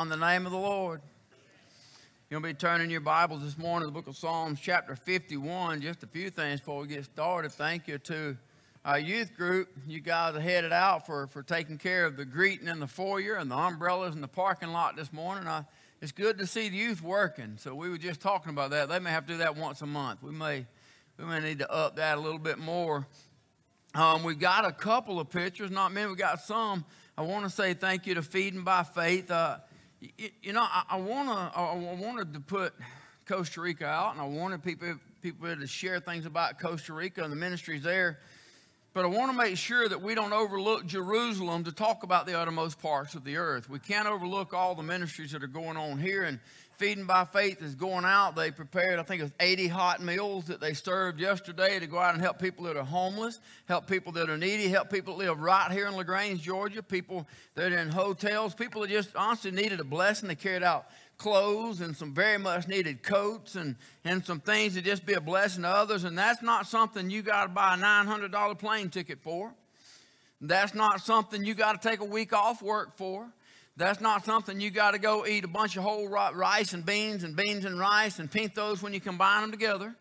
On the name of the Lord. You'll be turning your Bibles this morning to the book of Psalms, chapter 51. Just a few things before we get started. Thank you to our youth group. You guys are headed out for taking care of the greeting in the foyer and the umbrellas in the parking lot this morning. It's good to see the youth working. So we were just talking about that. They may have to do that once a month. We may need to up that a little bit more. We've got a couple of pictures. Not many. We got some. I want to say thank you to Feeding by Faith. I wanted to put Costa Rica out, and I wanted people to share things about Costa Rica and the ministries there. But I want to make sure that we don't overlook Jerusalem to talk about the uttermost parts of the earth. We can't overlook all the ministries that are going on here. And Feeding by Faith is going out. They prepared, I think it was 80 hot meals that they served yesterday to go out and help people that are homeless, help people that are needy, help people that live right here in LaGrange, Georgia, people that are in hotels, people that just honestly needed a blessing. They carried out clothes and some very much needed coats and some things to just be a blessing to others. And that's not something you got to buy a $900 plane ticket for. That's not something you got to take a week off work for. That's not something you got to go eat a bunch of whole rice and beans and rice and pintos when you combine them together.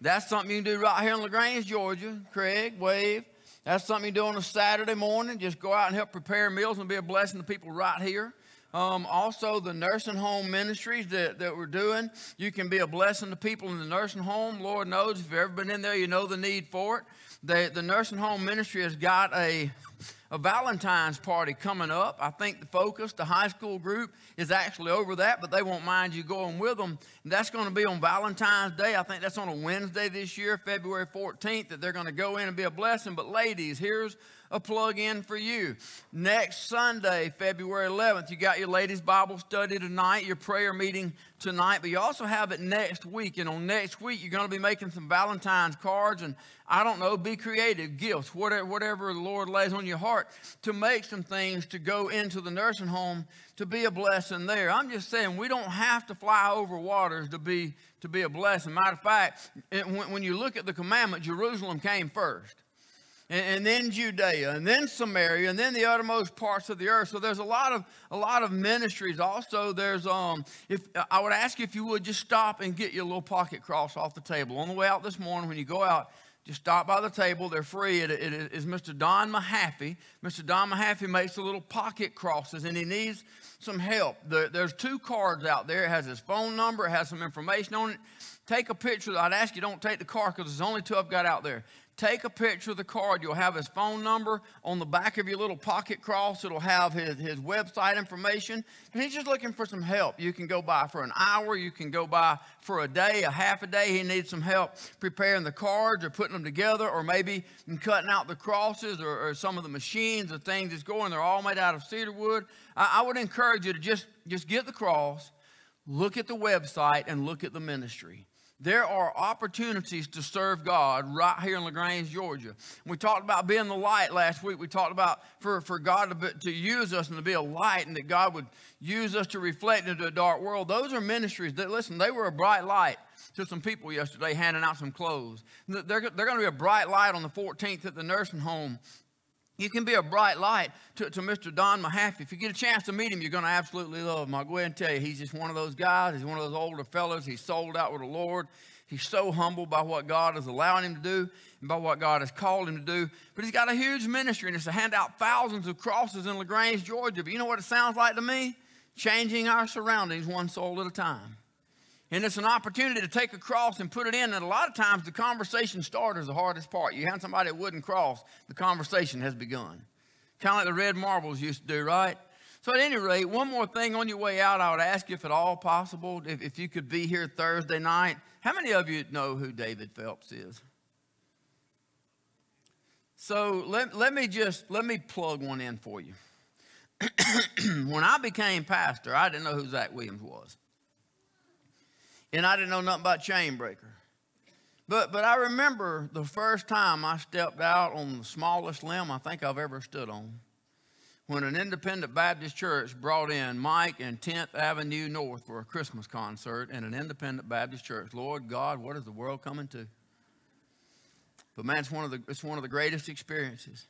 That's something you can do right here in LaGrange, Georgia. Craig, wave. That's something you do on a Saturday morning. Just go out and help prepare meals and be a blessing to people right here. Also, the nursing home ministries that we're doing, you can be a blessing to people in the nursing home. Lord knows, if you've ever been in there, you know the need for it. The nursing home ministry has got a Valentine's party coming up. I think the focus, the high school group, is actually over that, but they won't mind you going with them. And that's going to be on Valentine's Day. I think that's on a Wednesday this year, February 14th, that they're going to go in and be a blessing. But ladies, here's a plug-in for you. Next Sunday, February 11th, you got your ladies' Bible study tonight, your prayer meeting tonight, but you also have it next week. And on next week, you're going to be making some Valentine's cards and, I don't know, be creative, gifts, whatever the Lord lays on your heart to make some things to go into the nursing home to be a blessing there. I'm just saying we don't have to fly over waters to be a blessing. Matter of fact, when you look at the commandment, Jerusalem came first. And then Judea, and then Samaria, and then the uttermost parts of the earth. So there's a lot of ministries. Also, there's if I would ask you if you would just stop and get your little pocket cross off the table on the way out this morning. When you go out, just stop by the table. They're free. It is Mr. Don Mahaffey. Mr. Don Mahaffey makes the little pocket crosses, and he needs some help. There's two cards out there. It has his phone number. It has some information on it. Take a picture. I'd ask you don't take the card because there's only two I've got out there. Take a picture of the card. You'll have his phone number on the back of your little pocket cross. It'll have his website information. And he's just looking for some help. You can go by for an hour. You can go by for a day, a half a day. He needs some help preparing the cards or putting them together or maybe cutting out the crosses or some of the machines or things that's going. They're all made out of cedar wood. I would encourage you to just get the cross, look at the website, and look at the ministry. There are opportunities to serve God right here in LaGrange, Georgia. We talked about being the light last week. We talked about for God to use us and to be a light and that God would use us to reflect into a dark world. Those are ministries that, listen, they were a bright light to some people yesterday handing out some clothes. They're going to be a bright light on the 14th at the nursing home. You can be a bright light to Mr. Don Mahaffey. If you get a chance to meet him, you're going to absolutely love him. I'll go ahead and tell you, he's just one of those guys. He's one of those older fellows. He's sold out with the Lord. He's so humbled by what God is allowing him to do and by what God has called him to do. But he's got a huge ministry, and it's to hand out thousands of crosses in LaGrange, Georgia. But you know what it sounds like to me? Changing our surroundings one soul at a time. And it's an opportunity to take a cross and put it in. And a lot of times the conversation starter is the hardest part. You hand somebody a wooden cross, the conversation has begun. Kind of like the red marbles used to do, right? So at any rate, one more thing on your way out, I would ask you if at all possible, if you could be here Thursday night. How many of you know who David Phelps is? So let me plug one in for you. When I became pastor, I didn't know who Zach Williams was. And I didn't know nothing about Chainbreaker. But I remember the first time I stepped out on the smallest limb I think I've ever stood on, when an independent Baptist church brought in Mike and 10th Avenue North for a Christmas concert in an independent Baptist church. Lord God, what is the world coming to? But man, it's one of the greatest experiences.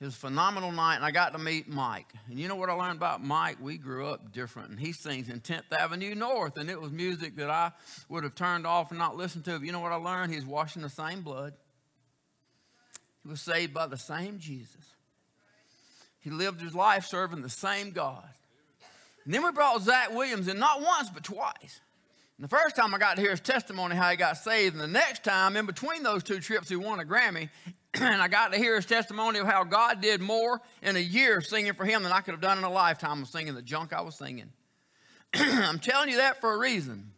It was a phenomenal night, and I got to meet Mike. And you know what I learned about Mike? We grew up different, and he sings in 10th Avenue North, and it was music that I would have turned off and not listened to. But you know what I learned? He's washing the same blood. He was saved by the same Jesus. He lived his life serving the same God. And then we brought Zach Williams in, not once but twice. And the first time I got to hear his testimony how he got saved, and the next time, in between those two trips, he won a Grammy. And I got to hear his testimony of how God did more in a year singing for him than I could have done in a lifetime of singing the junk I was singing. I'm telling you that for a reason.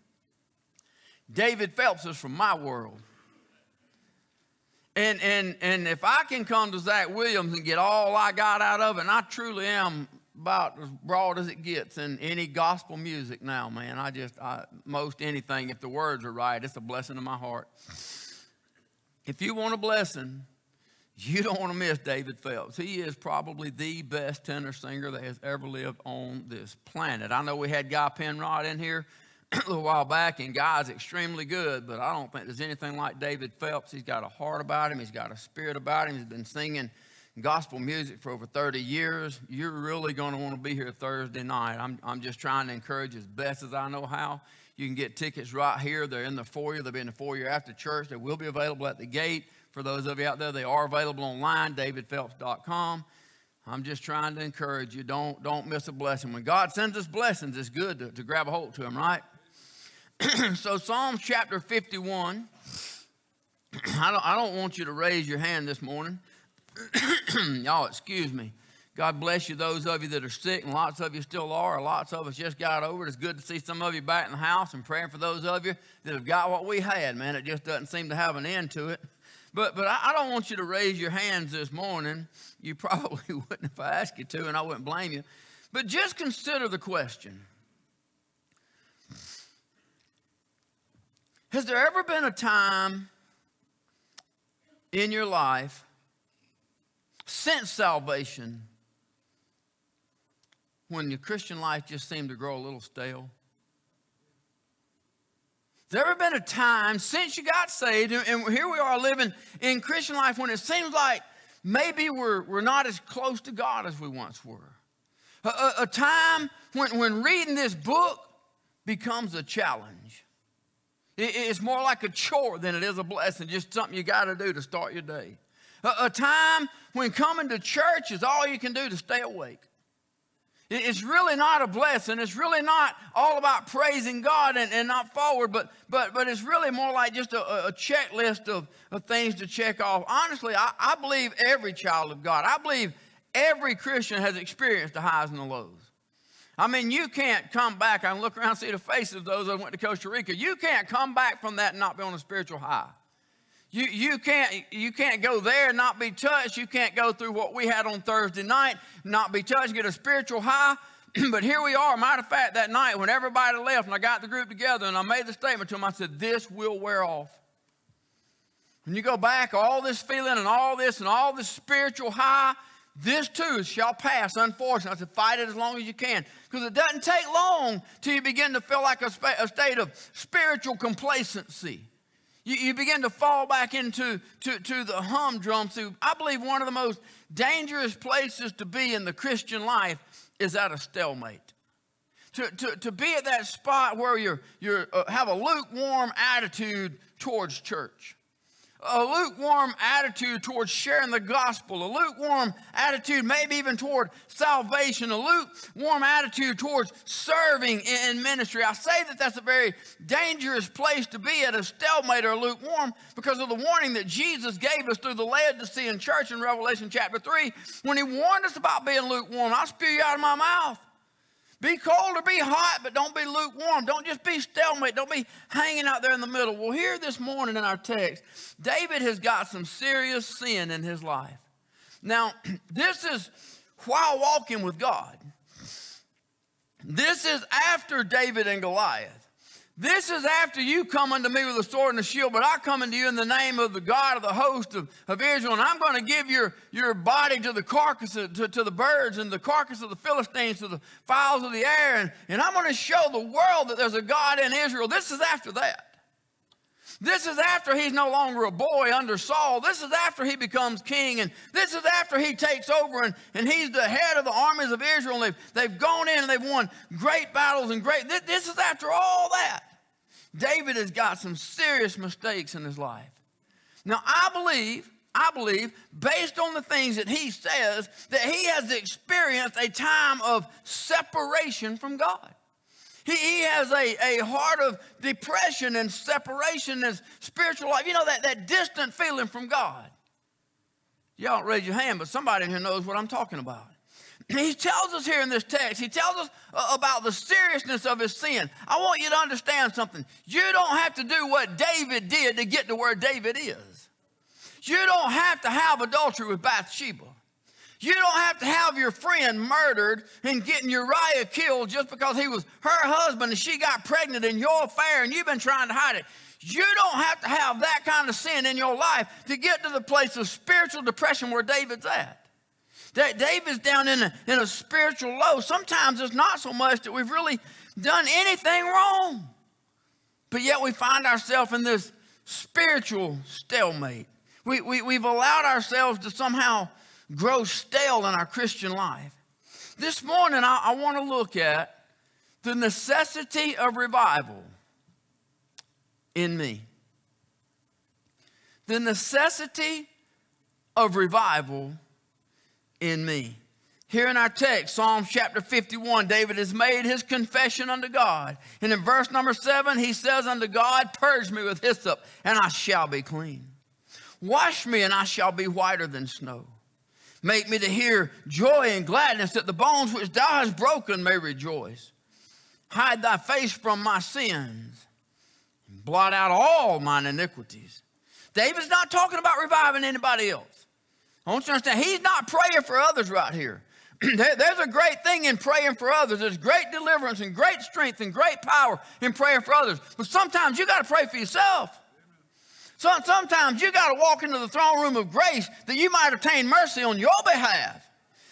David Phelps is from my world. And if I can come to Zach Williams and get all I got out of it, and I truly am about as broad as it gets in any gospel music now, man. Most anything, if the words are right, it's a blessing to my heart. If you want a blessing, you don't want to miss David Phelps. He is probably the best tenor singer that has ever lived on this planet. I know we had Guy Penrod in here a little while back, and Guy's extremely good, but I don't think there's anything like David Phelps. He's got a heart about him. He's got a spirit about him. He's been singing gospel music for over 30 years. You're really going to want to be here Thursday night. I'm just trying to encourage as best as I know how. You can get tickets right here. They're in the foyer. They'll be in the foyer after church. They will be available at the gate. For those of you out there, they are available online, davidphelps.com. I'm just trying to encourage you. Don't miss a blessing. When God sends us blessings, it's good to grab a hold to him, right? So Psalms chapter 51. I don't want you to raise your hand this morning. Y'all, excuse me. God bless you, those of you that are sick, and lots of you still are. Lots of us just got over it. It's good to see some of you back in the house, and praying for those of you that have got what we had, man. It just doesn't seem to have an end to it. But I don't want you to raise your hands this morning. You probably wouldn't if I asked you to, and I wouldn't blame you. But just consider the question. Has there ever been a time in your life since salvation when your Christian life just seemed to grow a little stale? Has there ever been a time since you got saved, and here we are living in Christian life, when it seems like maybe we're not as close to God as we once were? A time when reading this book becomes a challenge. It's more like a chore than it is a blessing, just something you got to do to start your day. A time when coming to church is all you can do to stay awake. It's really not a blessing. It's really not all about praising God and not forward, but it's really more like just a checklist of things to check off. Honestly, I believe every child of God, I believe every Christian has experienced the highs and the lows. I mean, you can't come back. I look around and see the faces of those that went to Costa Rica. You can't come back from that and not be on a spiritual high. You can't go there and not be touched. You can't go through what we had on Thursday night, not be touched, get a spiritual high. But here we are. Matter of fact, that night when everybody left and I got the group together and I made the statement to them, I said, this will wear off. When you go back, all this feeling and all this spiritual high, this too shall pass, unfortunately. I said, fight it as long as you can. Because it doesn't take long till you begin to feel like a state of spiritual complacency. You begin to fall back into the humdrum. So I believe one of the most dangerous places to be in the Christian life is at a stalemate. To be at that spot where you have a lukewarm attitude towards church, a lukewarm attitude towards sharing the gospel, a lukewarm attitude maybe even toward salvation, a lukewarm attitude towards serving in ministry. I say that that's a very dangerous place to be at, a stalemate or lukewarm, because of the warning that Jesus gave us through the Laodicean church in Revelation chapter 3 when he warned us about being lukewarm. I'll spew you out of my mouth. Be cold or be hot, but don't be lukewarm. Don't just be stalemate. Don't be hanging out there in the middle. Well, here this morning in our text, David has got some serious sin in his life. Now, this is while walking with God. This is after David and Goliath. This is after you come unto me with a sword and a shield, but I come unto you in the name of the God of the host of Israel, and I'm going to give your body to the carcass, to the birds, and the carcass of the Philistines, to the fowls of the air, and I'm going to show the world that there's a God in Israel. This is after that. This is after he's no longer a boy under Saul. This is after he becomes king. And this is after he takes over and he's the head of the armies of Israel. And they've gone in and they've won great battles and great. This is after all that. David has got some serious mistakes in his life. Now, I believe, based on the things that he says, that he has experienced a time of separation from God. He has a heart of depression and separation in his spiritual life. You know, that distant feeling from God. Y'all don't raise your hand, but somebody in here knows what I'm talking about. He tells us here in this text, he tells us about the seriousness of his sin. I want you to understand something. You don't have to do what David did to get to where David is. You don't have to have adultery with Bathsheba. You don't have to have your friend murdered and getting Uriah killed just because he was her husband and she got pregnant in your affair and you've been trying to hide it. You don't have to have that kind of sin in your life to get to the place of spiritual depression where David's at. David's down in a spiritual low. Sometimes it's not so much that we've really done anything wrong, but yet we find ourselves in this spiritual stalemate. We've allowed ourselves to somehow grow stale in our Christian life. This morning, I want to look at the necessity of revival in me. The necessity of revival in me. Here in our text, Psalms chapter 51, David has made his confession unto God. And in verse number 7, he says unto God, "Purge me with hyssop, and I shall be clean. Wash me, and I shall be whiter than snow. Make me to hear joy and gladness, that the bones which thou hast broken may rejoice. Hide thy face from my sins, and blot out all mine iniquities." David's not talking about reviving anybody else. I want you to understand, he's not praying for others right here. There's a great thing in praying for others. There's great deliverance and great strength and great power in praying for others. But sometimes you got to pray for yourself. Sometimes you got to walk into the throne room of grace that you might obtain mercy on your behalf.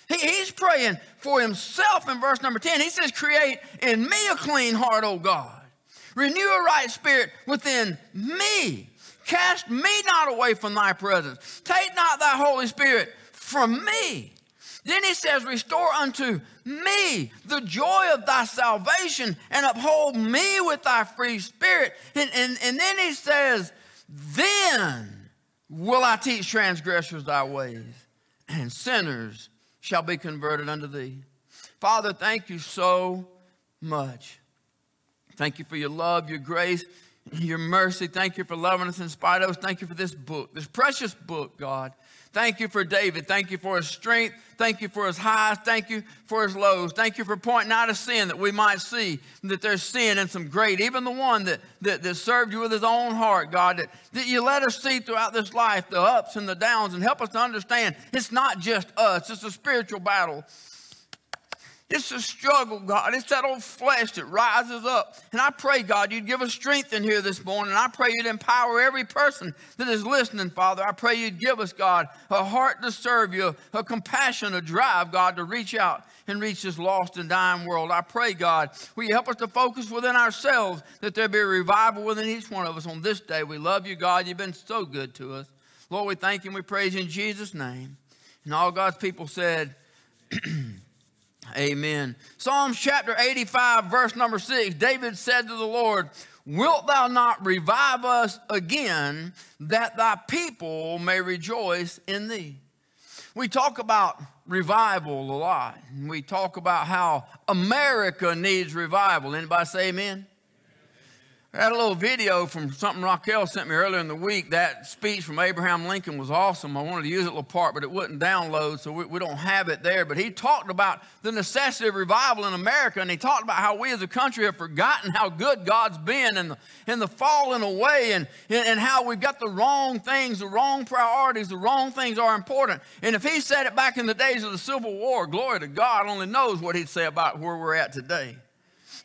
He's praying for himself in verse number 10. He says, "Create in me a clean heart, O God. Renew a right spirit within me. Cast me not away from thy presence. Take not thy Holy Spirit from me." Then he says, "Restore unto me the joy of thy salvation and uphold me with thy free spirit." And then he says, "Then will I teach transgressors thy ways, and sinners shall be converted unto thee." Father, thank you so much. Thank you for your love, your grace, your mercy. Thank you for loving us in spite of us. Thank you for this book, this precious book, God. Thank you for David. Thank you for his strength. Thank you for his highs. Thank you for his lows. Thank you for pointing out a sin that we might see that there's sin in some great, even the one that served you with his own heart, God, that you let us see throughout this life, the ups and the downs, and help us to understand it's not just us. It's a spiritual battle. It's a struggle, God. It's that old flesh that rises up. And I pray, God, you'd give us strength in here this morning. I pray you'd empower every person that is listening, Father. I pray you'd give us, God, a heart to serve you, a compassion, a drive, God, to reach out and reach this lost and dying world. I pray, God, will you help us to focus within ourselves, that there be a revival within each one of us on this day. We love you, God. You've been so good to us. Lord, we thank you and we praise you in Jesus' name. And all God's people said, amen. Psalms chapter 85, verse number 6, David said to the Lord, "Wilt thou not revive us again, that thy people may rejoice in thee?" We talk about revival a lot. And we talk about how America needs revival. Anybody say amen? I had a little video from something Raquel sent me earlier in the week. That speech from Abraham Lincoln was awesome. I wanted to use it a little part, but it wouldn't download, so we don't have it there. But he talked about the necessity of revival in America, and he talked about how we as a country have forgotten how good God's been and the falling away and how we've got the wrong things, the wrong priorities, the wrong things are important. And if he said it back in the days of the Civil War, glory to God, only knows what he'd say about where we're at today.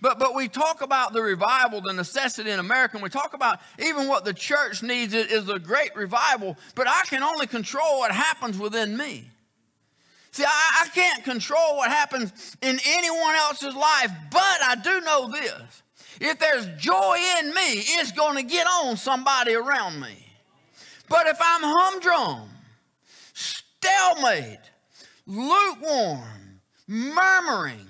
But we talk about the revival, the necessity in America, and we talk about even what the church needs is a great revival, but I can only control what happens within me. See, I can't control what happens in anyone else's life, but I do know this. If there's joy in me, it's going to get on somebody around me. But if I'm humdrum, stalemate, lukewarm, murmuring,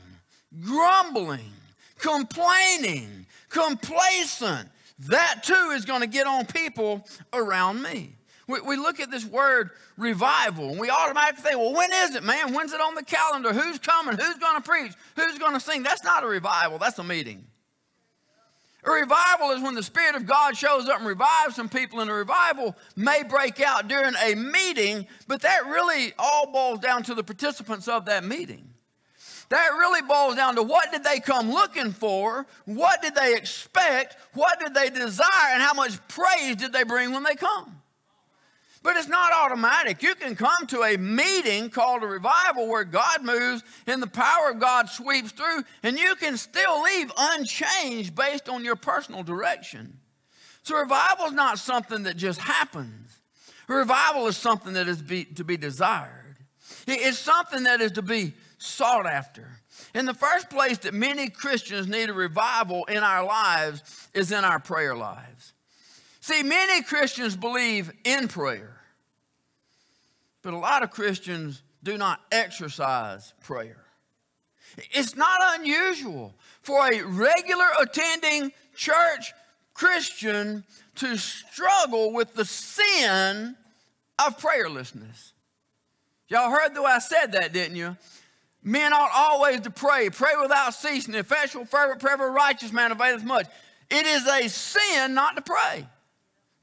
grumbling, complaining, complacent, that too is going to get on people around me. We look at this word revival, and we automatically think, well, when is it, man? When's it on the calendar? Who's coming? Who's going to preach? Who's going to sing? That's not a revival. That's a meeting. A revival is when the Spirit of God shows up and revives some people, and a revival may break out during a meeting, but that really all boils down to the participants of that meeting. That really boils down to what did they come looking for, what did they expect, what did they desire, and how much praise did they bring when they come. But it's not automatic. You can come to a meeting called a revival where God moves and the power of God sweeps through, and you can still leave unchanged based on your personal direction. So revival is not something that just happens. Revival is something that is to be desired. It's something that is to be sought after. And the first place that many Christians need a revival in our lives is in our prayer lives. See, many Christians believe in prayer, but a lot of Christians do not exercise prayer. It's not unusual for a regular attending church Christian to struggle with the sin of prayerlessness. Y'all heard the way I said that, didn't you? Men ought always to pray. Pray without ceasing. The effectual fervent prayer of a righteous man availeth much. It is a sin not to pray.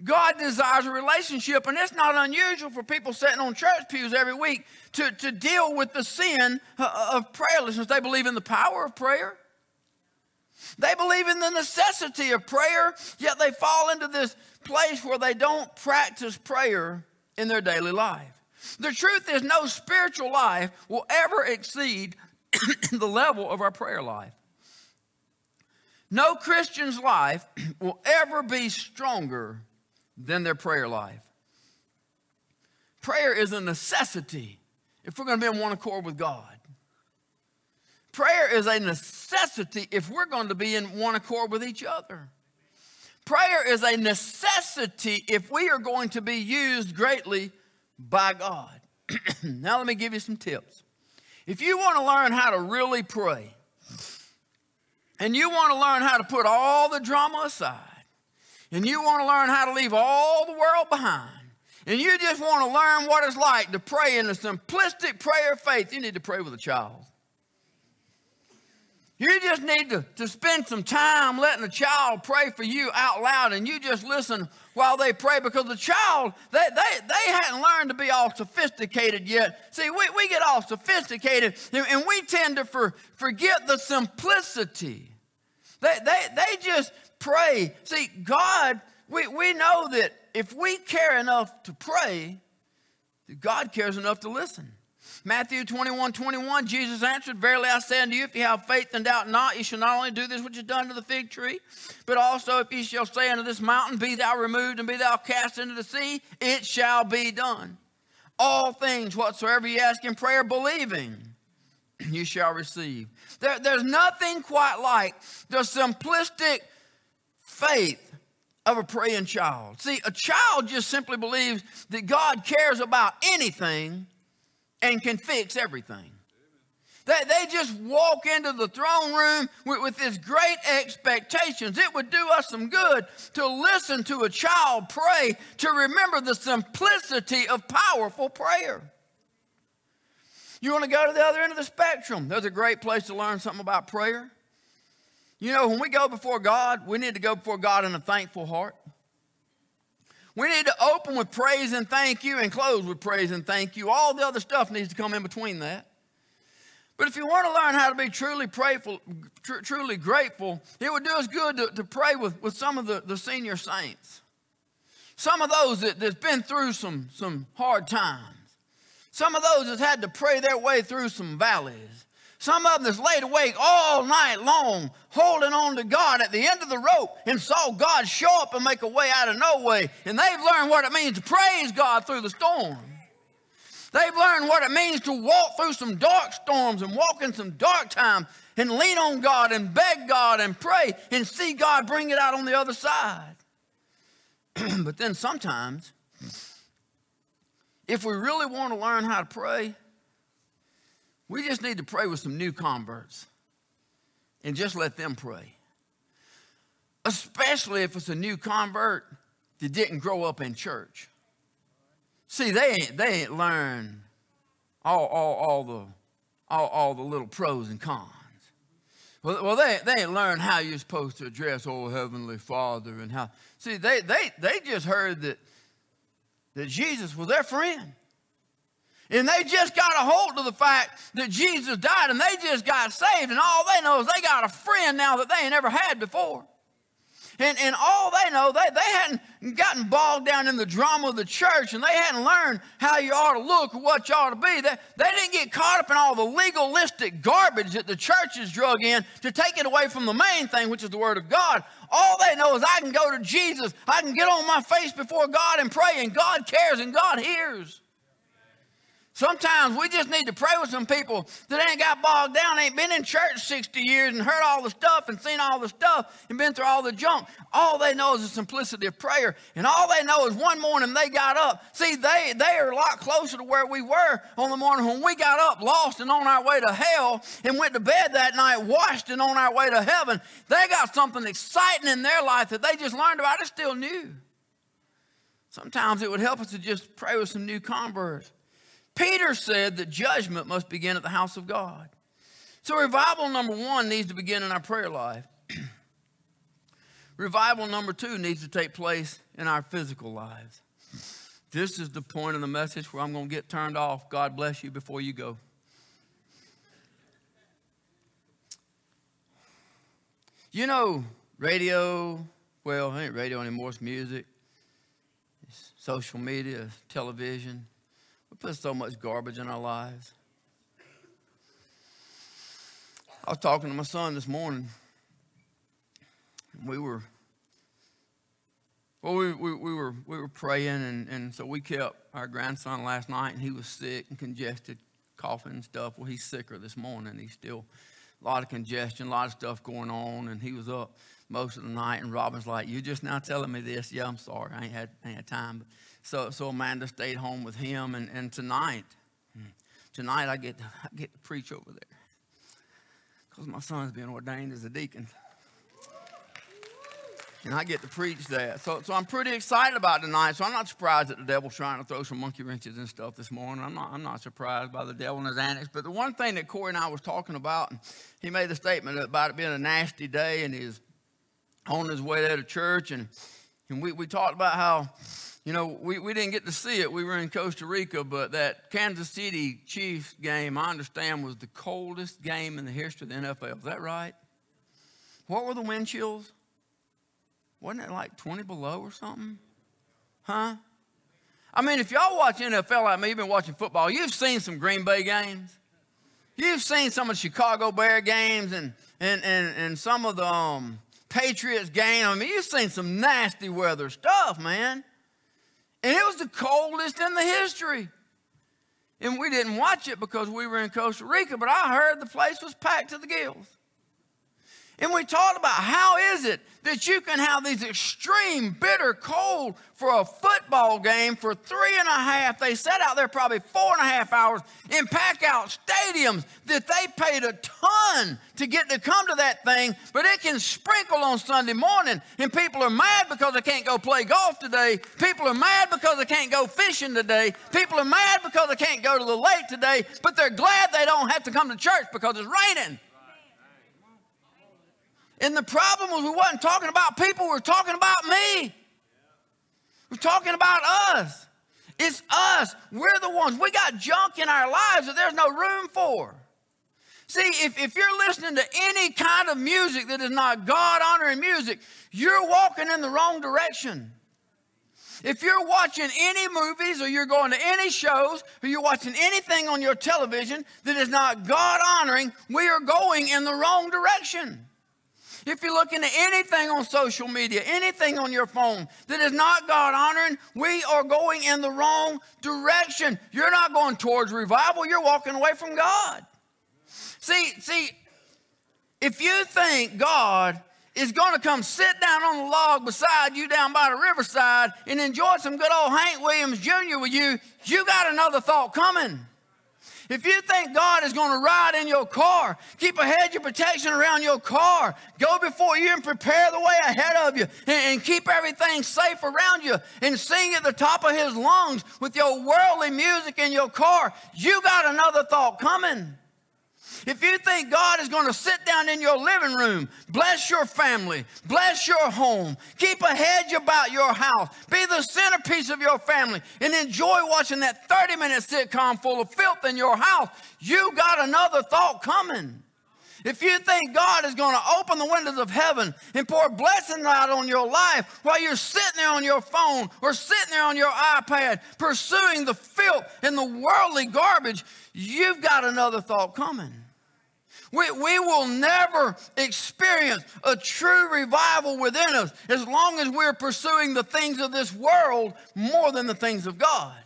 God desires a relationship, and it's not unusual for people sitting on church pews every week to deal with the sin of prayerlessness. They believe in the power of prayer. They believe in the necessity of prayer, yet they fall into this place where they don't practice prayer in their daily life. The truth is, no spiritual life will ever exceed the level of our prayer life. No Christian's life will ever be stronger than their prayer life. Prayer is a necessity if we're going to be in one accord with God. Prayer is a necessity if we're going to be in one accord with each other. Prayer is a necessity if we are going to be used greatly by God. Now let me give you some tips. If you want to learn how to really pray, and you want to learn how to put all the drama aside, and you want to learn how to leave all the world behind, and you just want to learn what it's like to pray in a simplistic prayer of faith, you need to pray with a child. You just need to spend some time letting a child pray for you out loud, and you just listen while they pray, because the child, they hadn't learned to be all sophisticated yet. See, we get all sophisticated, and we tend to forget the simplicity. They just pray. See, God, we know that if we care enough to pray, that God cares enough to listen. Matthew 21:21, Jesus answered, "Verily I say unto you, if you have faith and doubt not, you shall not only do this which is done to the fig tree, but also if you shall say unto this mountain, Be thou removed and be thou cast into the sea, it shall be done. All things whatsoever you ask in prayer, believing, you shall receive." There's nothing quite like the simplistic faith of a praying child. See, a child just simply believes that God cares about anything and can fix everything. They just walk into the throne room with this great expectations. It would do us some good to listen to a child pray, to remember the simplicity of powerful prayer. You want to go to the other end of the spectrum? There's a great place to learn something about prayer. You know, when we go before God, we need to go before God in a thankful heart. We need to open with praise and thank you and close with praise and thank you. All the other stuff needs to come in between that. But if you want to learn how to be truly grateful, it would do us good to pray with some of the senior saints. Some of those that's been through some hard times. Some of those that's had to pray their way through some valleys. Some of them that's laid awake all night long, holding on to God at the end of the rope, and saw God show up and make a way out of no way. And they've learned what it means to praise God through the storm. They've learned what it means to walk through some dark storms and walk in some dark times. and lean on God and beg God and pray and see God bring it out on the other side. But then sometimes, if we really want to learn how to pray, we just need to pray with some new converts and just let them pray. Especially if it's a new convert that didn't grow up in church. See, they ain't learned all the little pros and cons. Well, they ain't learned how you're supposed to address, oh, Heavenly Father, and how. See, they just heard that Jesus was their friend. And they just got a hold of the fact that Jesus died, and they just got saved, and all they know is they got a friend now that they ain't ever had before. And all they know, they hadn't gotten bogged down in the drama of the church, and they hadn't learned how you ought to look or what you ought to be. They didn't get caught up in all the legalistic garbage that the church is drug in to take it away from the main thing, which is the Word of God. All they know is I can go to Jesus. I can get on my face before God and pray, and God cares and God hears. Sometimes we just need to pray with some people that ain't got bogged down, ain't been in church 60 years and heard all the stuff and seen all the stuff and been through all the junk. All they know is the simplicity of prayer. And all they know is one morning they got up. See, they are a lot closer to where we were on the morning when we got up lost and on our way to hell and went to bed that night washed and on our way to heaven. They got something exciting in their life that they just learned about. It's still new. Sometimes it would help us to just pray with some new converts. Peter said that judgment must begin at the house of God. So revival number one needs to begin in our prayer life. Revival number two needs to take place in our physical lives. This is the point of the message where I'm going to get turned off. God bless you before you go. You know, radio, well, it ain't radio anymore. It's music. It's social media, television. We put so much garbage in our lives. I was talking to my son this morning. We were praying, and so we kept our grandson last night, and he was sick and congested, coughing and stuff. Well, he's sicker this morning. He's still a lot of congestion, a lot of stuff going on, and he was up most of the night. And Robin's like, "You're just now telling me this? Yeah, I'm sorry. I ain't had time." But So Amanda stayed home with him, and tonight I get to preach over there because my son's being ordained as a deacon, and I get to preach that. So I'm pretty excited about tonight. So I'm not surprised that the devil's trying to throw some monkey wrenches and stuff this morning. I'm not surprised by the devil and his antics. But the one thing that Corey and I was talking about, and he made the statement about it being a nasty day, and he's on his way there to church, and we talked about how. You know, we didn't get to see it. We were in Costa Rica, but that Kansas City Chiefs game, I understand, was the coldest game in the history of the NFL. Is that right? What were the wind chills? Wasn't it like 20 below or something? Huh? I mean, if y'all watch NFL like me, you've been watching football, you've seen some Green Bay games. You've seen some of the Chicago Bear games and some of the Patriots games. I mean, you've seen some nasty weather stuff, man. And it was the coldest in the history. And we didn't watch it because we were in Costa Rica, but I heard the place was packed to the gills. And we talked about how is it that you can have these extreme bitter cold for a football game for 3.5. They sat out there probably 4.5 hours in pack-out stadiums that they paid a ton to get to come to that thing, but it can sprinkle on Sunday morning, and people are mad because they can't go play golf today. People are mad because they can't go fishing today. People are mad because they can't go to the lake today, but they're glad they don't have to come to church because it's raining. And the problem was we wasn't talking about people. We were talking about me. We're talking about us. It's us. We're the ones. We got junk in our lives that there's no room for. See, if you're listening to any kind of music that is not God-honoring music, you're walking in the wrong direction. If you're watching any movies or you're going to any shows or you're watching anything on your television that is not God-honoring, we are going in the wrong direction. If you're looking at anything on social media, anything on your phone that is not God-honoring, we are going in the wrong direction. You're not going towards revival. You're walking away from God. See, If you think God is going to come sit down on the log beside you down by the riverside and enjoy some good old Hank Williams Jr. with you, you got another thought coming. If you think God is going to ride in your car, keep a hedge of protection around your car, go before you and prepare the way ahead of you, and keep everything safe around you, and sing at the top of his lungs with your worldly music in your car, you got another thought coming. If you think God is going to sit down in your living room, bless your family, bless your home, keep a hedge about your house, be the centerpiece of your family, and enjoy watching that 30-minute sitcom full of filth in your house, you got another thought coming. If you think God is going to open the windows of heaven and pour blessings out on your life while you're sitting there on your phone or sitting there on your iPad pursuing the filth and the worldly garbage, you've got another thought coming. We will never experience a true revival within us as long as we're pursuing the things of this world more than the things of God.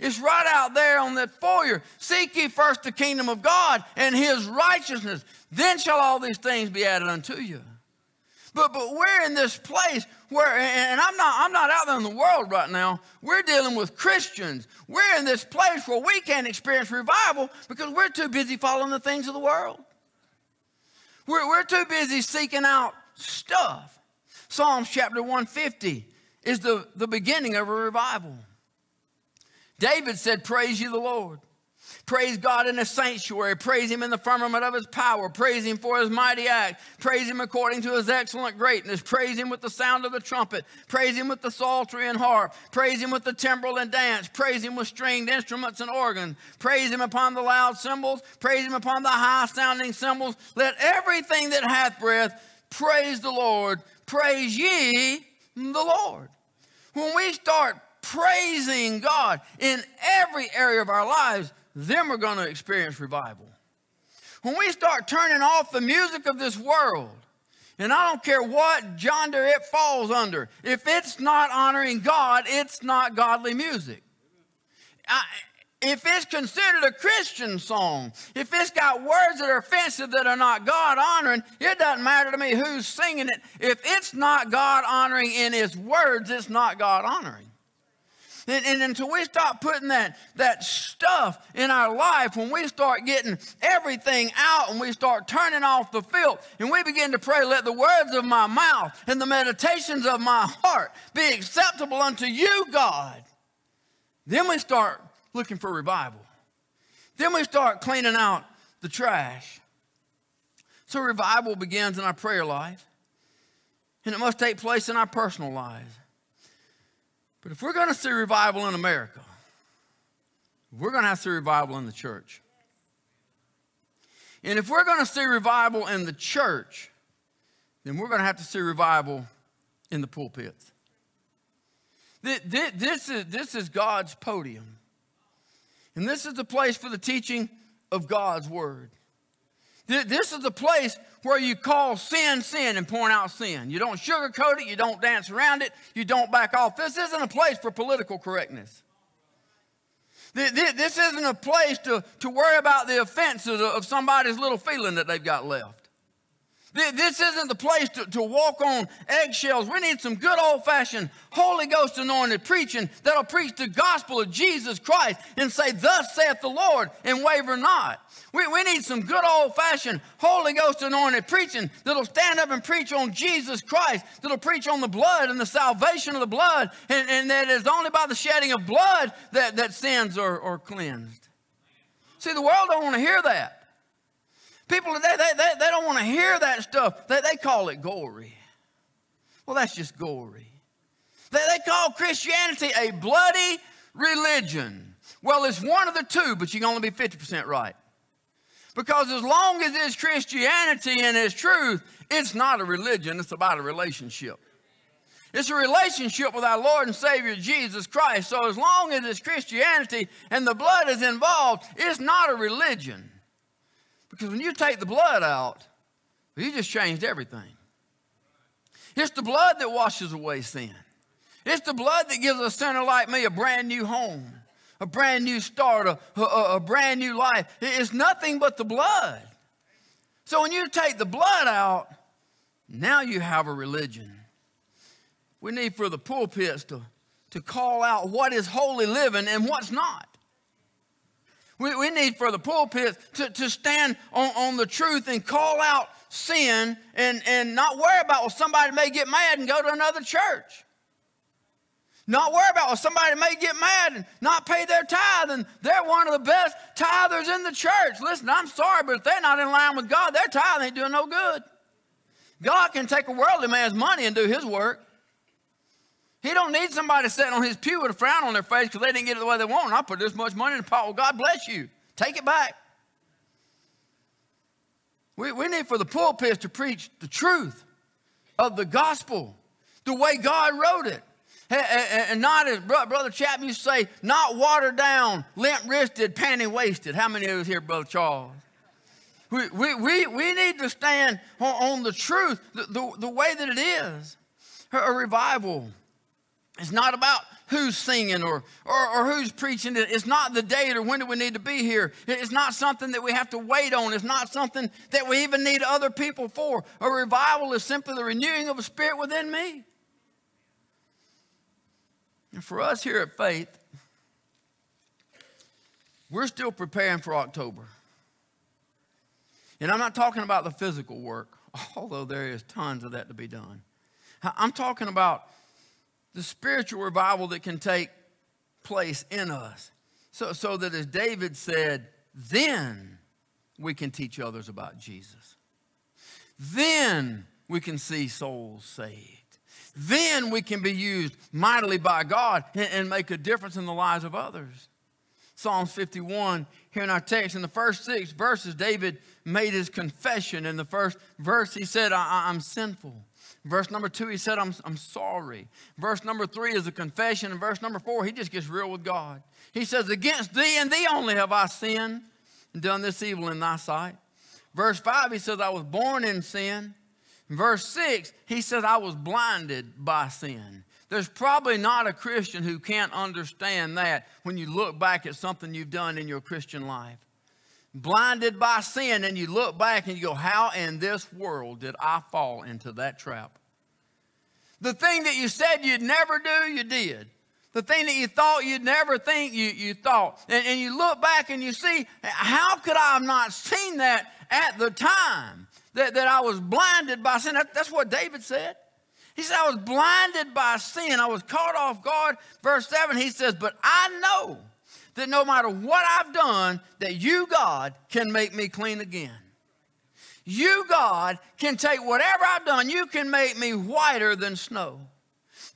It's right out there on that foyer. Seek ye first the kingdom of God and his righteousness. Then shall all these things be added unto you. But we're in this place where, and I'm not out there in the world right now. We're dealing with Christians. We're in this place where we can't experience revival because we're too busy following the things of the world. We're too busy seeking out stuff. Psalms chapter 150 is the beginning of a revival. David said, praise you, the Lord. Praise God in the sanctuary. Praise him in the firmament of his power. Praise him for his mighty act. Praise him according to his excellent greatness. Praise him with the sound of the trumpet. Praise him with the psaltery and harp. Praise him with the timbrel and dance. Praise him with stringed instruments and organs. Praise him upon the loud cymbals. Praise him upon the high-sounding cymbals. Let everything that hath breath praise the Lord. Praise ye the Lord. When we start praising God in every area of our lives, then we're going to experience revival. When we start turning off the music of this world, and I don't care what genre it falls under, if it's not honoring God, it's not godly music. If it's considered a Christian song, if it's got words that are offensive that are not God-honoring, it doesn't matter to me who's singing it. If it's not God-honoring in its words, it's not God-honoring. And until we stop putting that stuff in our life, when we start getting everything out and we start turning off the filth and we begin to pray, let the words of my mouth and the meditations of my heart be acceptable unto you, God. Then we start looking for revival. Then we start cleaning out the trash. So revival begins in our prayer life, and it must take place in our personal lives. But if we're going to see revival in America, we're going to have to see revival in the church. And if we're going to see revival in the church, then we're going to have to see revival in the pulpits. This is God's podium. And this is the place for the teaching of God's word. This is the place where you call sin, sin, and point out sin. You don't sugarcoat it. You don't dance around it. You don't back off. This isn't a place for political correctness. This isn't a place to worry about the offenses of somebody's little feeling that they've got left. This isn't the place to walk on eggshells. We need some good old-fashioned Holy Ghost anointed preaching that'll preach the gospel of Jesus Christ and say, thus saith the Lord, and waver not. We need some good old-fashioned Holy Ghost anointed preaching that'll stand up and preach on Jesus Christ, that'll preach on the blood and the salvation of the blood, and that it's only by the shedding of blood that sins are cleansed. See, the world don't want to hear that. People today, they don't want to hear that stuff. They call it gory. Well, that's just gory. They call Christianity a bloody religion. Well, it's one of the two, but you can only be 50% right. Because as long as it's Christianity and it's truth, it's not a religion. It's about a relationship. It's a relationship with our Lord and Savior, Jesus Christ. So as long as it's Christianity and the blood is involved, it's not a religion. Because when you take the blood out, you just changed everything. It's the blood that washes away sin. It's the blood that gives a sinner like me a brand new home, a brand new start, a brand new life. It's nothing but the blood. So when you take the blood out, now you have a religion. We need for the pulpits to call out what is holy living and what's not. We need for the pulpits to stand on the truth and call out sin and not worry about, well, somebody may get mad and go to another church. Not worry about, well, somebody may get mad and not pay their tithe, and they're one of the best tithers in the church. Listen, I'm sorry, but if they're not in line with God, their tithe ain't doing no good. God can take a worldly man's money and do his work. He don't need somebody sitting on his pew with a frown on their face because they didn't get it the way they want. I put this much money in the pot. Well, God bless you. Take it back. We need for the pulpit to preach the truth of the gospel, the way God wrote it. And not, as Brother Chapman used to say, not watered down, limp-wristed, panty-waisted. How many of us here, Brother Charles? We need to stand on the truth, the way that it is. A revival is not about who's singing or who's preaching. It's not the date or when do we need to be here. It's not something that we have to wait on. It's not something that we even need other people for. A revival is simply the renewing of a spirit within me. And for us here at Faith, we're still preparing for October. And I'm not talking about the physical work, although there is tons of that to be done. I'm talking about the spiritual revival that can take place in us. So that, as David said, then we can teach others about Jesus. Then we can see souls saved. Then we can be used mightily by God and make a difference in the lives of others. Psalms 51, here in our text, in the first 6 verses, David made his confession. In the first verse, he said, I'm sinful. Verse number 2, he said, I'm sorry. Verse number 3 is a confession. And verse number 4, he just gets real with God. He says, against thee and thee only have I sinned and done this evil in thy sight. Verse 5, he says, I was born in sin. Verse 6, he says, I was blinded by sin. There's probably not a Christian who can't understand that when you look back at something you've done in your Christian life. Blinded by sin, and you look back and you go, how in this world did I fall into that trap? The thing that you said you'd never do, you did. The thing that you thought you'd never think, you thought. And you look back and you see, how could I have not seen that at the time? That I was blinded by sin. That's what David said. He said, I was blinded by sin. I was caught off guard. Verse 7, he says, but I know that no matter what I've done, that you, God, can make me clean again. You, God, can take whatever I've done. You can make me whiter than snow.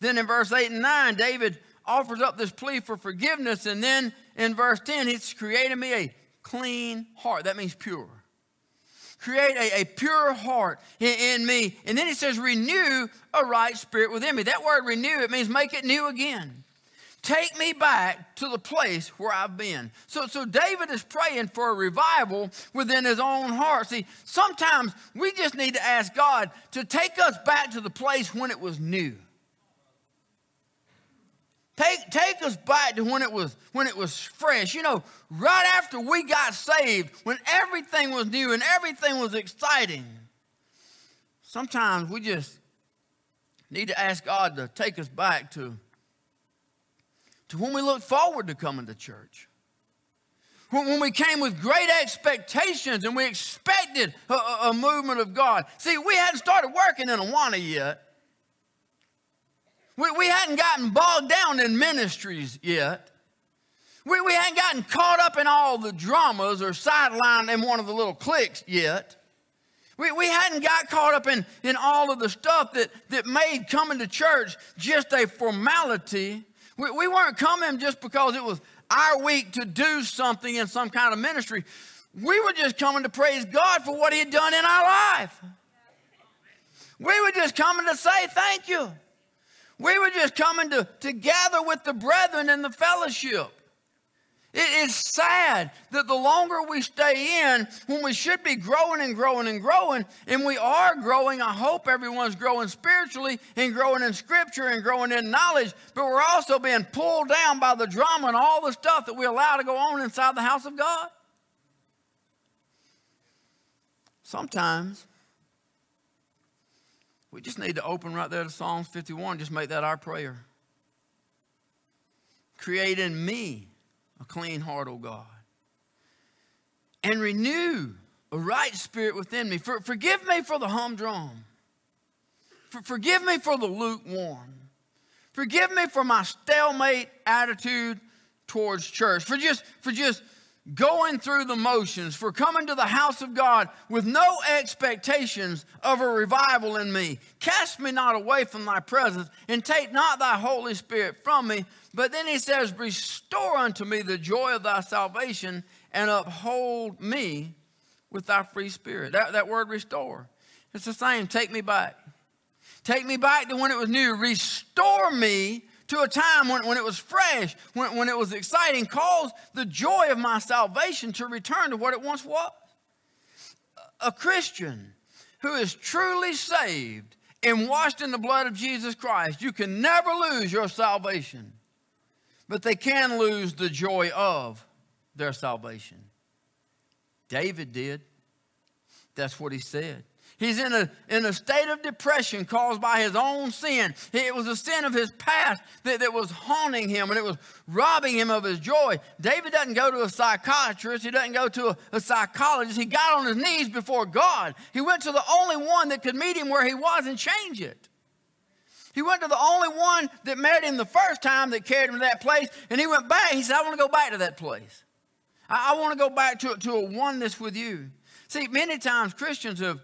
Then in verse 8 and 9, David offers up this plea for forgiveness. And then in verse 10, he's created me a clean heart. That means pure. Create a pure heart in me. And then he says, renew a right spirit within me. That word renew, it means make it new again. Take me back to the place where I've been. So David is praying for a revival within his own heart. See, sometimes we just need to ask God to take us back to the place when it was new. Take us back to when it was fresh. You know, right after we got saved, when everything was new and everything was exciting, sometimes we just need to ask God to take us back to when we looked forward to coming to church. When we came with great expectations and we expected a movement of God. See, we hadn't started working in Awana yet. We hadn't gotten bogged down in ministries yet. We hadn't gotten caught up in all the dramas or sidelined in one of the little cliques yet. We hadn't got caught up in all of the stuff that made coming to church just a formality. We weren't coming just because it was our week to do something in some kind of ministry. We were just coming to praise God for what he had done in our life. We were just coming to say thank you. We were just coming to gather with the brethren in the fellowship. It is sad that the longer we stay in, when we should be growing and growing and growing, and we are growing. I hope everyone's growing spiritually and growing in Scripture and growing in knowledge, but we're also being pulled down by the drama and all the stuff that we allow to go on inside the house of God. Sometimes we just need to open right there to Psalms 51. Just make that our prayer. Create in me a clean heart, O God, and renew a right spirit within me. Forgive me for the humdrum. Forgive me for the lukewarm. Forgive me for my stalemate attitude towards church. For just going through the motions, for coming to the house of God with no expectations of a revival in me. Cast me not away from thy presence, and take not thy Holy Spirit from me. But then he says, restore unto me the joy of thy salvation, and uphold me with thy free spirit. That word restore, it's the same. Take me back. Take me back to when it was new. Restore me to a time when it was fresh, when it was exciting. Cause the joy of my salvation to return to what it once was. A Christian who is truly saved and washed in the blood of Jesus Christ, you can never lose your salvation, but they can lose the joy of their salvation. David did. That's what he said. He's in a state of depression caused by his own sin. It was a sin of his past that was haunting him, and it was robbing him of his joy. David doesn't go to a psychiatrist. He doesn't go to a psychologist. He got on his knees before God. He went to the only one that could meet him where he was and change it. He went to the only one that met him the first time that carried him to that place, and he went back. He said, I want to go back to that place. I want to go back to a oneness with you. See, many times Christians have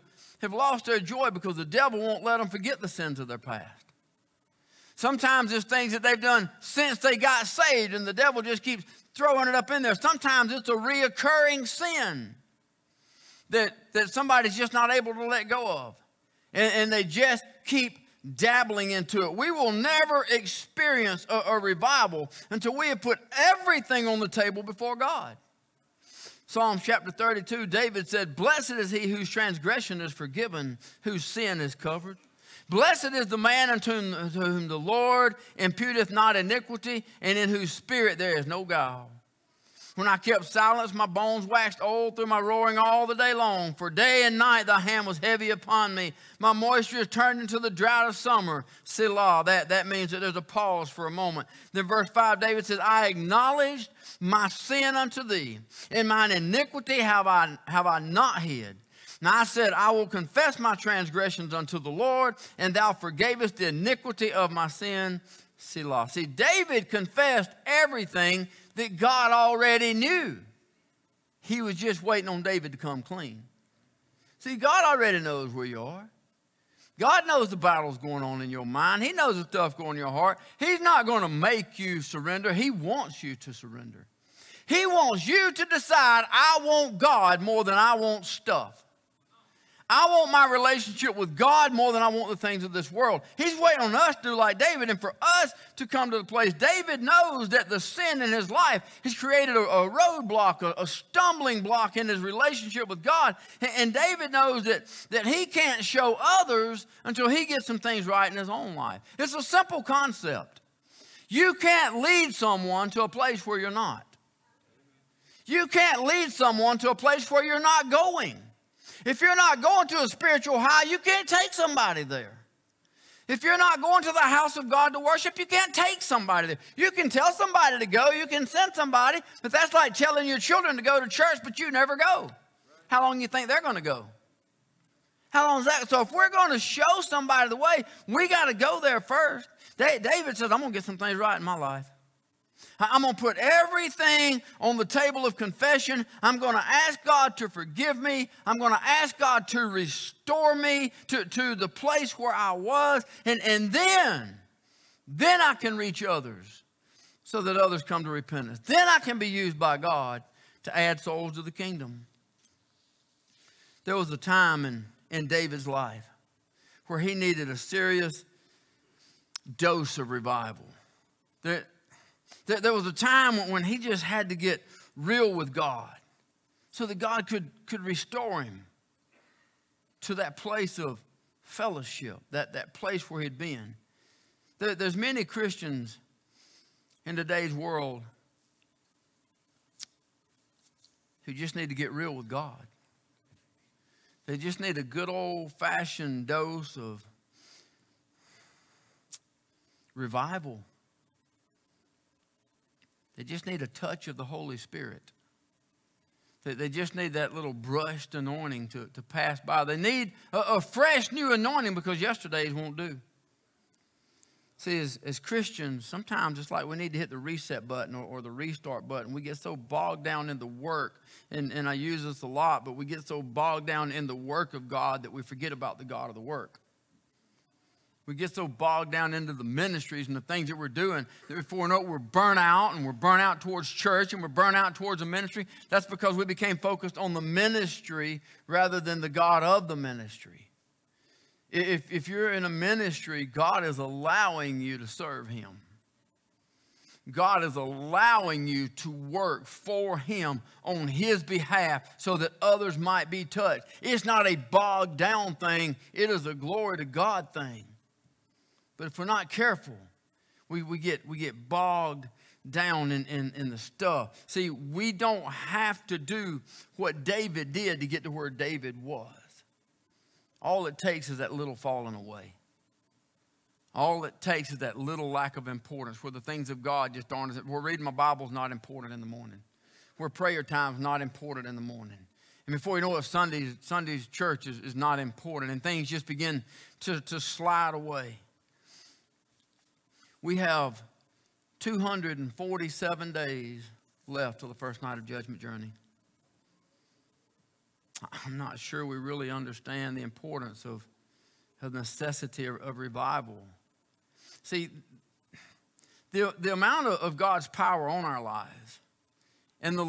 lost their joy because the devil won't let them forget the sins of their past. Sometimes it's things that they've done since they got saved, and the devil just keeps throwing it up in there. Sometimes it's a reoccurring sin that somebody's just not able to let go of, and they just keep dabbling into it. We will never experience a revival until we have put everything on the table before God. Psalm chapter 32, David said, blessed is he whose transgression is forgiven, whose sin is covered. Blessed is the man unto whom the Lord imputeth not iniquity, and in whose spirit there is no guile. When I kept silence, my bones waxed old through my roaring all the day long. For day and night thy hand was heavy upon me. My moisture is turned into the drought of summer. Selah, that means that there's a pause for a moment. Then verse 5, David says, I acknowledged my sin unto thee, and mine iniquity have I not hid. And I said, I will confess my transgressions unto the Lord, and thou forgavest the iniquity of my sin. Selah. See, David confessed everything that God already knew. He was just waiting on David to come clean. See, God already knows where you are. God knows the battles going on in your mind. He knows the stuff going in your heart. He's not going to make you surrender. He wants you to surrender. He wants you to decide, I want God more than I want stuff. I want my relationship with God more than I want the things of this world. He's waiting on us to do like David, and for us to come to the place. David knows that the sin in his life has created a roadblock, a stumbling block in his relationship with God. And David knows that he can't show others until he gets some things right in his own life. It's a simple concept. You can't lead someone to a place where you're not. You can't lead someone to a place where you're not going. If you're not going to a spiritual high, you can't take somebody there. If you're not going to the house of God to worship, you can't take somebody there. You can tell somebody to go, you can send somebody, but that's like telling your children to go to church, but you never go. How long do you think they're going to go? How long is that? So if we're going to show somebody the way, we got to go there first. David says, I'm going to get some things right in my life. I'm going to put everything on the table of confession. I'm going to ask God to forgive me. I'm going to ask God to restore me to the place where I was. And then I can reach others so that others come to repentance. Then I can be used by God to add souls to the kingdom. There was a time in David's life where he needed a serious dose of revival. There was a time when he just had to get real with God so that God could restore him to that place of fellowship, that place where he'd been. There's many Christians in today's world who just need to get real with God. They just need a good old-fashioned dose of revival. They just need a touch of the Holy Spirit. They just need that little brushed anointing to pass by. They need a fresh new anointing because yesterday's won't do. See, as Christians, sometimes it's like we need to hit the reset button or the restart button. We get so bogged down in the work, and I use this a lot, but we get so bogged down in the work of God that we forget about the God of the work. We get so bogged down into the ministries and the things that we're doing that before we know it, we're burnt out, and we're burnt out towards church, and we're burnt out towards the ministry. That's because we became focused on the ministry rather than the God of the ministry. If you're in a ministry, God is allowing you to serve him. God is allowing you to work for him on his behalf so that others might be touched. It's not a bogged down thing. It is a glory to God thing. But if we're not careful, we get bogged down in the stuff. See, we don't have to do what David did to get to where David was. All it takes is that little falling away. All it takes is that little lack of importance where the things of God just aren't. We're reading my Bible's not important in the morning. Where prayer time's not important in the morning. And before you know it, Sunday's church is not important. And things just begin to slide away. We have 247 days left till the first night of Judgment Journey. I'm not sure we really understand the importance of the necessity of revival. See, the amount of God's power on our lives and the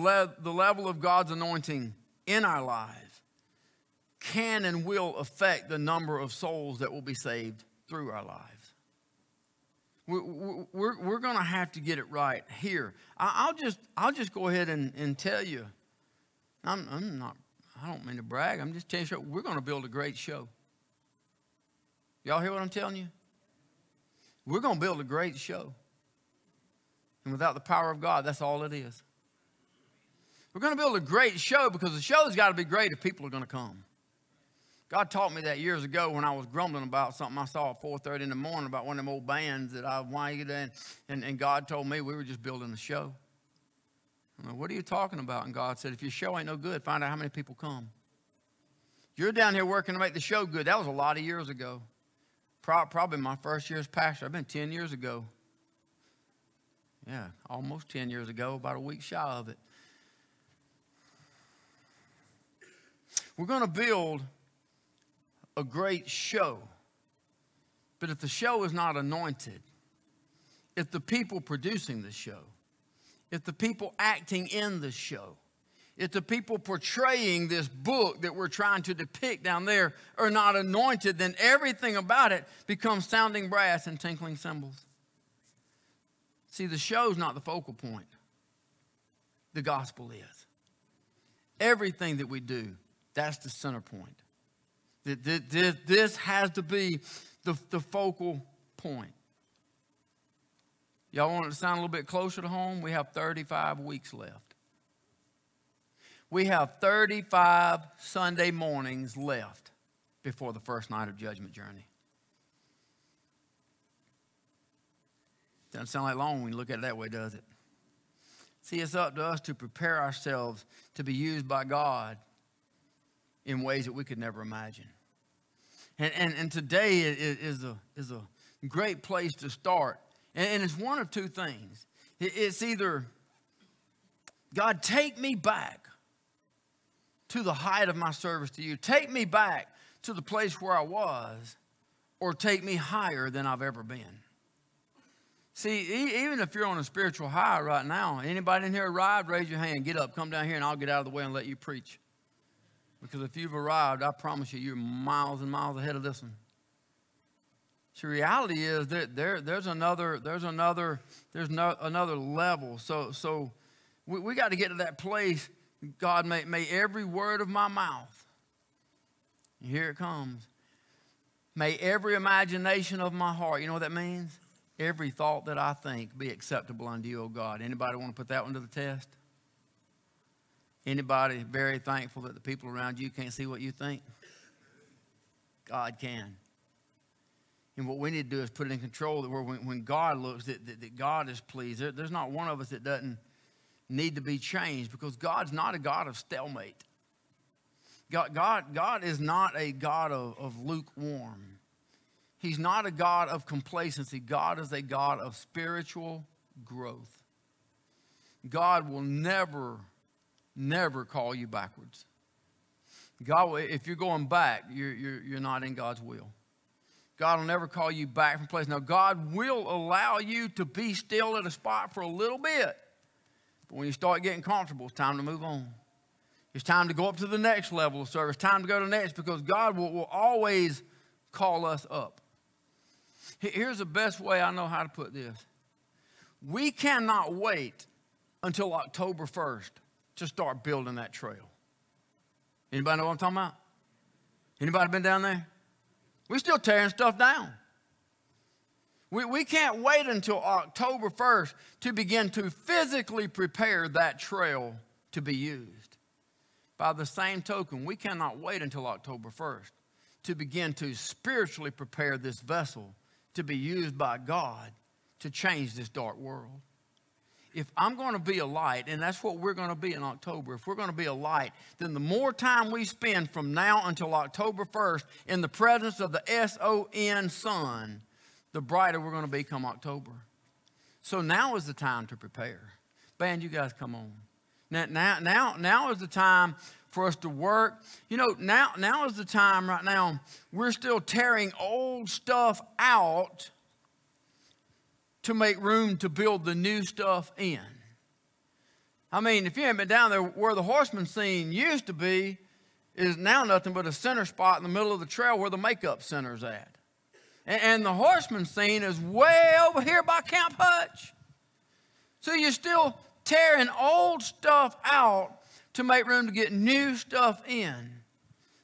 level of God's anointing in our lives can and will affect the number of souls that will be saved through our lives. We're going to have to get it right here. I'll just go ahead and tell you. I'm not. I don't mean to brag. I'm just telling you, we're going to build a great show. Y'all hear what I'm telling you? We're going to build a great show. And without the power of God, that's all it is. We're going to build a great show because the show's got to be great if people are going to come. God taught me that years ago when I was grumbling about something I saw at 4:30 in the morning about one of them old bands that I wanted, and God told me we were just building a show. I'm like, what are you talking about? And God said, if your show ain't no good, find out how many people come. You're down here working to make the show good. That was a lot of years ago. Probably my first year as pastor. I've been 10 years ago. Yeah, almost 10 years ago, about a week shy of it. We're going to build a great show. But if the show is not anointed, if the people producing the show, if the people acting in the show, if the people portraying this book that we're trying to depict down there are not anointed, then everything about it becomes sounding brass and tinkling cymbals. See, the show's not the focal point. The gospel is. Everything that we do, that's the center point. This has to be the focal point. Y'all want it to sound a little bit closer to home? We have 35 weeks left. We have 35 Sunday mornings left before the first night of Judgment Journey. Doesn't sound like long when you look at it that way, does it? See, it's up to us to prepare ourselves to be used by God in ways that we could never imagine. And today is a great place to start. And it's one of two things. It's either, God, take me back to the height of my service to you. Take me back to the place where I was, or take me higher than I've ever been. See, even if you're on a spiritual high right now, anybody in here arrived, raise your hand, get up, come down here, and I'll get out of the way and let you preach. Because if you've arrived, I promise you, you're miles and miles ahead of this one. The reality is that there's another level. So we got to get to that place. God, may every word of my mouth, here it comes. May every imagination of my heart, you know what that means? Every thought that I think be acceptable unto you, O God. Anybody want to put that one to the test? Anybody very thankful that the people around you can't see what you think? God can. And what we need to do is put it in control, that when God looks, that God is pleased. There's not one of us that doesn't need to be changed, because God's not a God of stalemate. God is not a God of lukewarm. He's not a God of complacency. God is a God of spiritual growth. God will never, never call you backwards. God, if you're going back, you're not in God's will. God will never call you back from place. Now, God will allow you to be still at a spot for a little bit. But when you start getting comfortable, it's time to move on. It's time to go up to the next level of service. Time to go to the next, because God will always call us up. Here's the best way I know how to put this. We cannot wait until October 1st to start building that trail. Anybody know what I'm talking about? Anybody been down there? We're still tearing stuff down. We can't wait until October 1st to begin to physically prepare that trail to be used. By the same token, we cannot wait until October 1st to begin to spiritually prepare this vessel to be used by God to change this dark world. If I'm going to be a light, and that's what we're going to be in October, if we're going to be a light, then the more time we spend from now until October 1st in the presence of the S-O-N sun, the brighter we're going to be come October. So now is the time to prepare. Band, you guys come on. Now is the time for us to work. You know, now is the time right now. We're still tearing old stuff out to make room to build the new stuff in. I mean, if you haven't been down there, where the horseman scene used to be is now nothing but a center spot in the middle of the trail where the makeup center's at. And the horseman scene is way over here by Camp Hutch. So you're still tearing old stuff out to make room to get new stuff in.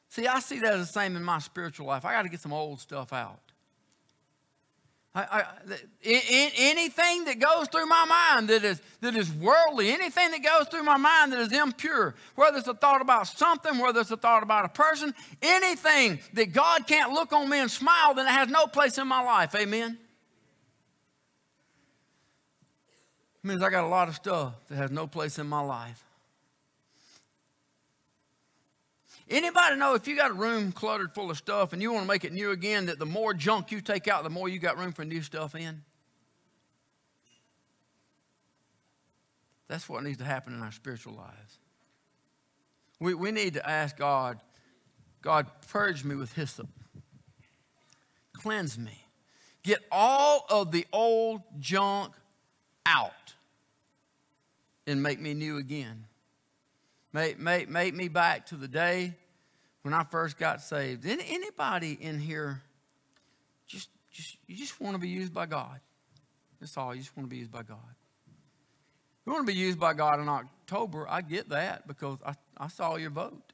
See, I see that as the same in my spiritual life. I got to get some old stuff out. Anything that goes through my mind that is worldly, anything that goes through my mind that is impure, whether it's a thought about something, whether it's a thought about a person, anything that God can't look on me and smile, then it has no place in my life. Amen? It means I got a lot of stuff that has no place in my life. Anybody know if you got a room cluttered full of stuff and you want to make it new again, that the more junk you take out, the more you got room for new stuff in? That's what needs to happen in our spiritual lives. We need to ask God, purge me with hyssop. Cleanse me. Get all of the old junk out and make me new again. Make me back to the day when I first got saved. Anybody in here, you just want to be used by God? That's all. You just want to be used by God. You want to be used by God in October. I get that, because I saw your vote.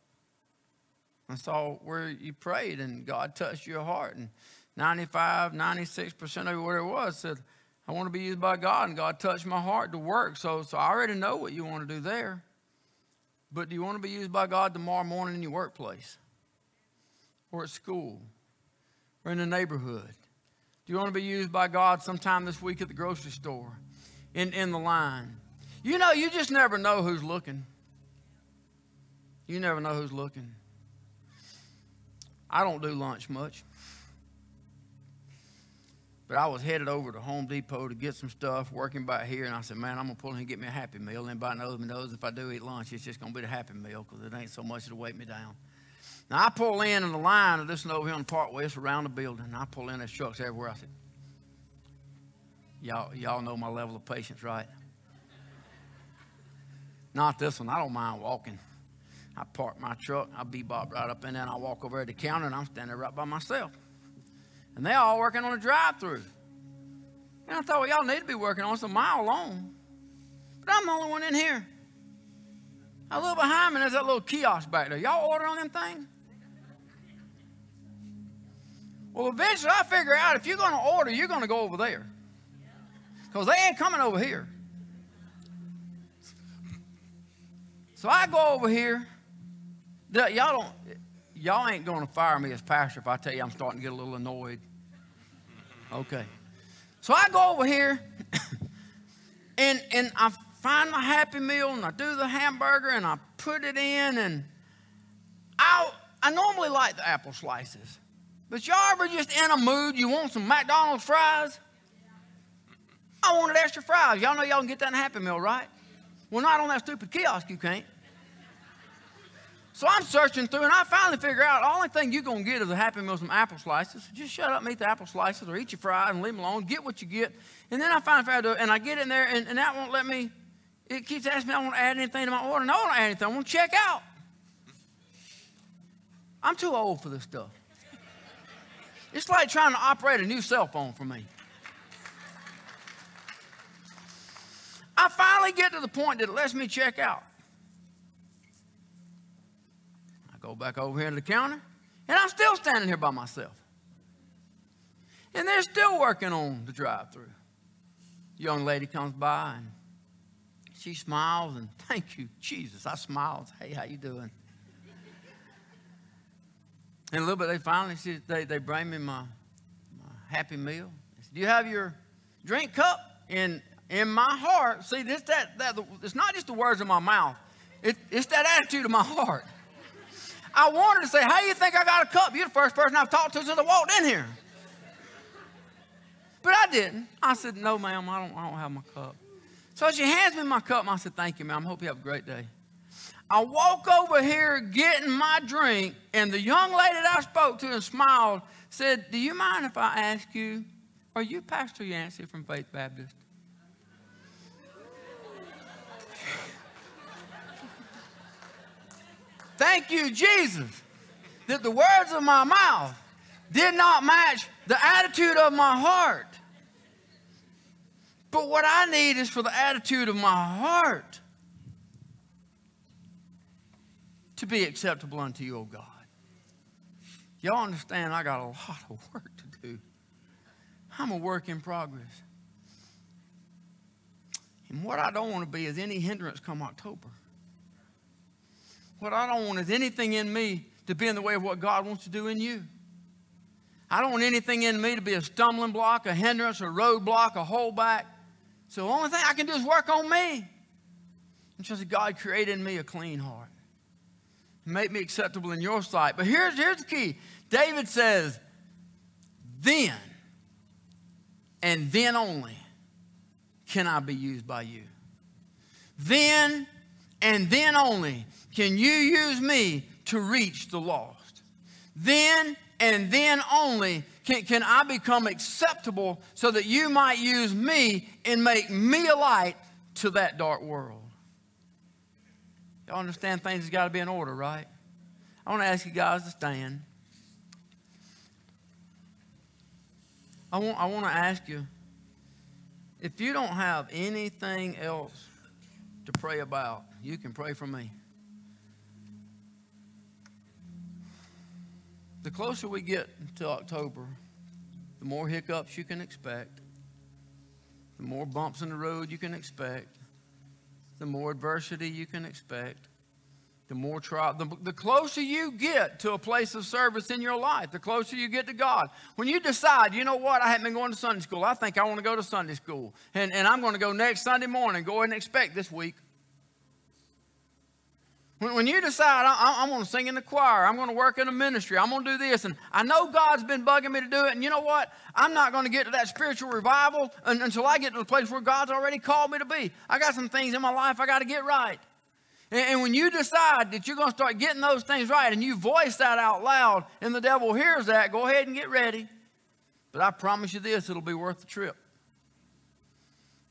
I saw where you prayed and God touched your heart. And 95, 96% of what it was said, I want to be used by God. And God touched my heart to work. So I already know what you want to do there. But do you want to be used by God tomorrow morning in your workplace? Or at school? Or in the neighborhood? Do you want to be used by God sometime this week at the grocery store? In the line? You know, you just never know who's looking. You never know who's looking. I don't do lunch much. But I was headed over to Home Depot to get some stuff, working back here. And I said, man, I'm going to pull in and get me a Happy Meal. Anybody knows if I do eat lunch, it's just going to be the Happy Meal, because it ain't so much to weight me down. Now, I pull in and the line of this and over here on the parkway, it's around the building. I pull in, there's trucks everywhere. I said, y'all know my level of patience, right? Not this one. I don't mind walking. I park my truck. I bebop right up in there, and I walk over at the counter, and I'm standing right by myself. And they're all working on a drive-thru. And I thought, well, y'all need to be working on it. It's a mile long. But I'm the only one in here. I look behind me, and there's that little kiosk back there. Y'all order on them things? Well, eventually I figure out if you're going to order, you're going to go over there. Because they ain't coming over here. So I go over here. Y'all don't... y'all ain't going to fire me as pastor if I tell you I'm starting to get a little annoyed. Okay. So I go over here and I find my Happy Meal and I do the hamburger and I put it in, and I normally like the apple slices. But y'all ever just in a mood, you want some McDonald's fries? I wanted extra fries. Y'all know y'all can get that in a Happy Meal, right? Well, not on that stupid kiosk, you can't. So I'm searching through, and I finally figure out the only thing you're going to get is a Happy Meal, some apple slices. So just shut up and eat the apple slices or eat your fries and leave them alone. Get what you get. And then I finally figured out, and I get in there, and that won't let me. It keeps asking me I want to add anything to my order. No, I don't want to add anything. I want to check out. I'm too old for this stuff. It's like trying to operate a new cell phone for me. I finally get to the point that it lets me check out. I go back over here to the counter, and I'm still standing here by myself. And they're still working on the drive-thru. Young lady comes by, and she smiles, and thank you, Jesus. I smiled. Hey, how you doing? And a little bit, they finally said, they bring me my Happy Meal. I said, do you have your drink cup? And in my heart, see, this, that it's not just the words in my mouth. It's that attitude of my heart. I wanted to say, how do you think I got a cup? You're the first person I've talked to since I walked in here. But I didn't. I said, no, ma'am, I don't have my cup. So she hands me my cup, and I said, thank you, ma'am. I hope you have a great day. I walk over here getting my drink, and the young lady that I spoke to and smiled said, do you mind if I ask you, are you Pastor Yancey from Faith Baptist? Thank you, Jesus, that the words of my mouth did not match the attitude of my heart. But what I need is for the attitude of my heart to be acceptable unto you, O God. Y'all understand I got a lot of work to do. I'm a work in progress. And what I don't want to be is any hindrance come October. What I don't want is anything in me to be in the way of what God wants to do in you. I don't want anything in me to be a stumbling block, a hindrance, a roadblock, a holdback. So the only thing I can do is work on me. And trust that God created in me a clean heart. Make me acceptable in your sight. But here's the key. David says, then, and then only, can I be used by you. Then, and then only, can you use me to reach the lost. Then, and then only, can I become acceptable so that you might use me and make me a light to that dark world. Y'all understand things has got to be in order, right? I want to ask you guys to stand. I want to ask you, if you don't have anything else to pray about, you can pray for me. The closer we get to October, the more hiccups you can expect, the more bumps in the road you can expect, the more adversity you can expect, the more trial. The closer you get to a place of service in your life, the closer you get to God. When you decide, you know what, I haven't been going to Sunday school. I think I want to go to Sunday school. And I'm going to go next Sunday morning. Go ahead and expect this week. When you decide, I'm going to sing in the choir. I'm going to work in the ministry. I'm going to do this. And I know God's been bugging me to do it. And you know what? I'm not going to get to that spiritual revival until I get to the place where God's already called me to be. I got some things in my life I got to get right. And when you decide that you're going to start getting those things right and you voice that out loud and the devil hears that, go ahead and get ready. But I promise you this, it'll be worth the trip.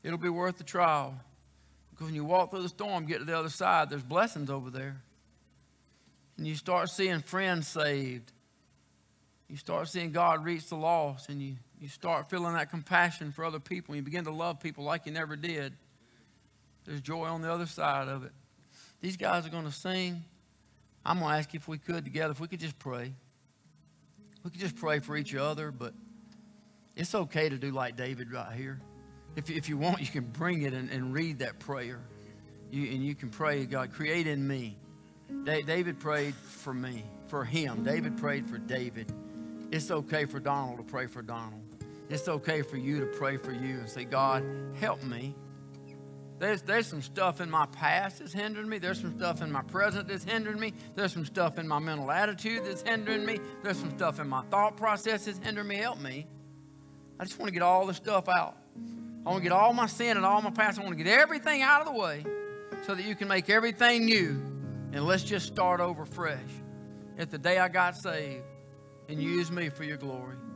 It'll be worth the trial. Because when you walk through the storm, get to the other side, there's blessings over there. And you start seeing friends saved. You start seeing God reach the lost. And you start feeling that compassion for other people. You begin to love people like you never did. There's joy on the other side of it. These guys are going to sing. I'm going to ask you if we could together, if we could just pray. We could just pray for each other. But it's okay to do like David right here. If you want, you can bring it and read that prayer. You can pray, God, create in me David prayed for me, for him. David prayed for David. It's okay for Donald to pray for Donald. It's okay for you to pray for you and say, God, help me. There's some stuff in my past that's hindering me. There's some stuff in my present that's hindering me. There's some stuff in my mental attitude that's hindering me. There's some stuff in my thought process that's hindering me. Help me. I just want to get all the stuff out. I want to get all my sin and all my past. I want to get everything out of the way so that you can make everything new. And let's just start over fresh. At the day I got saved, and use me for your glory.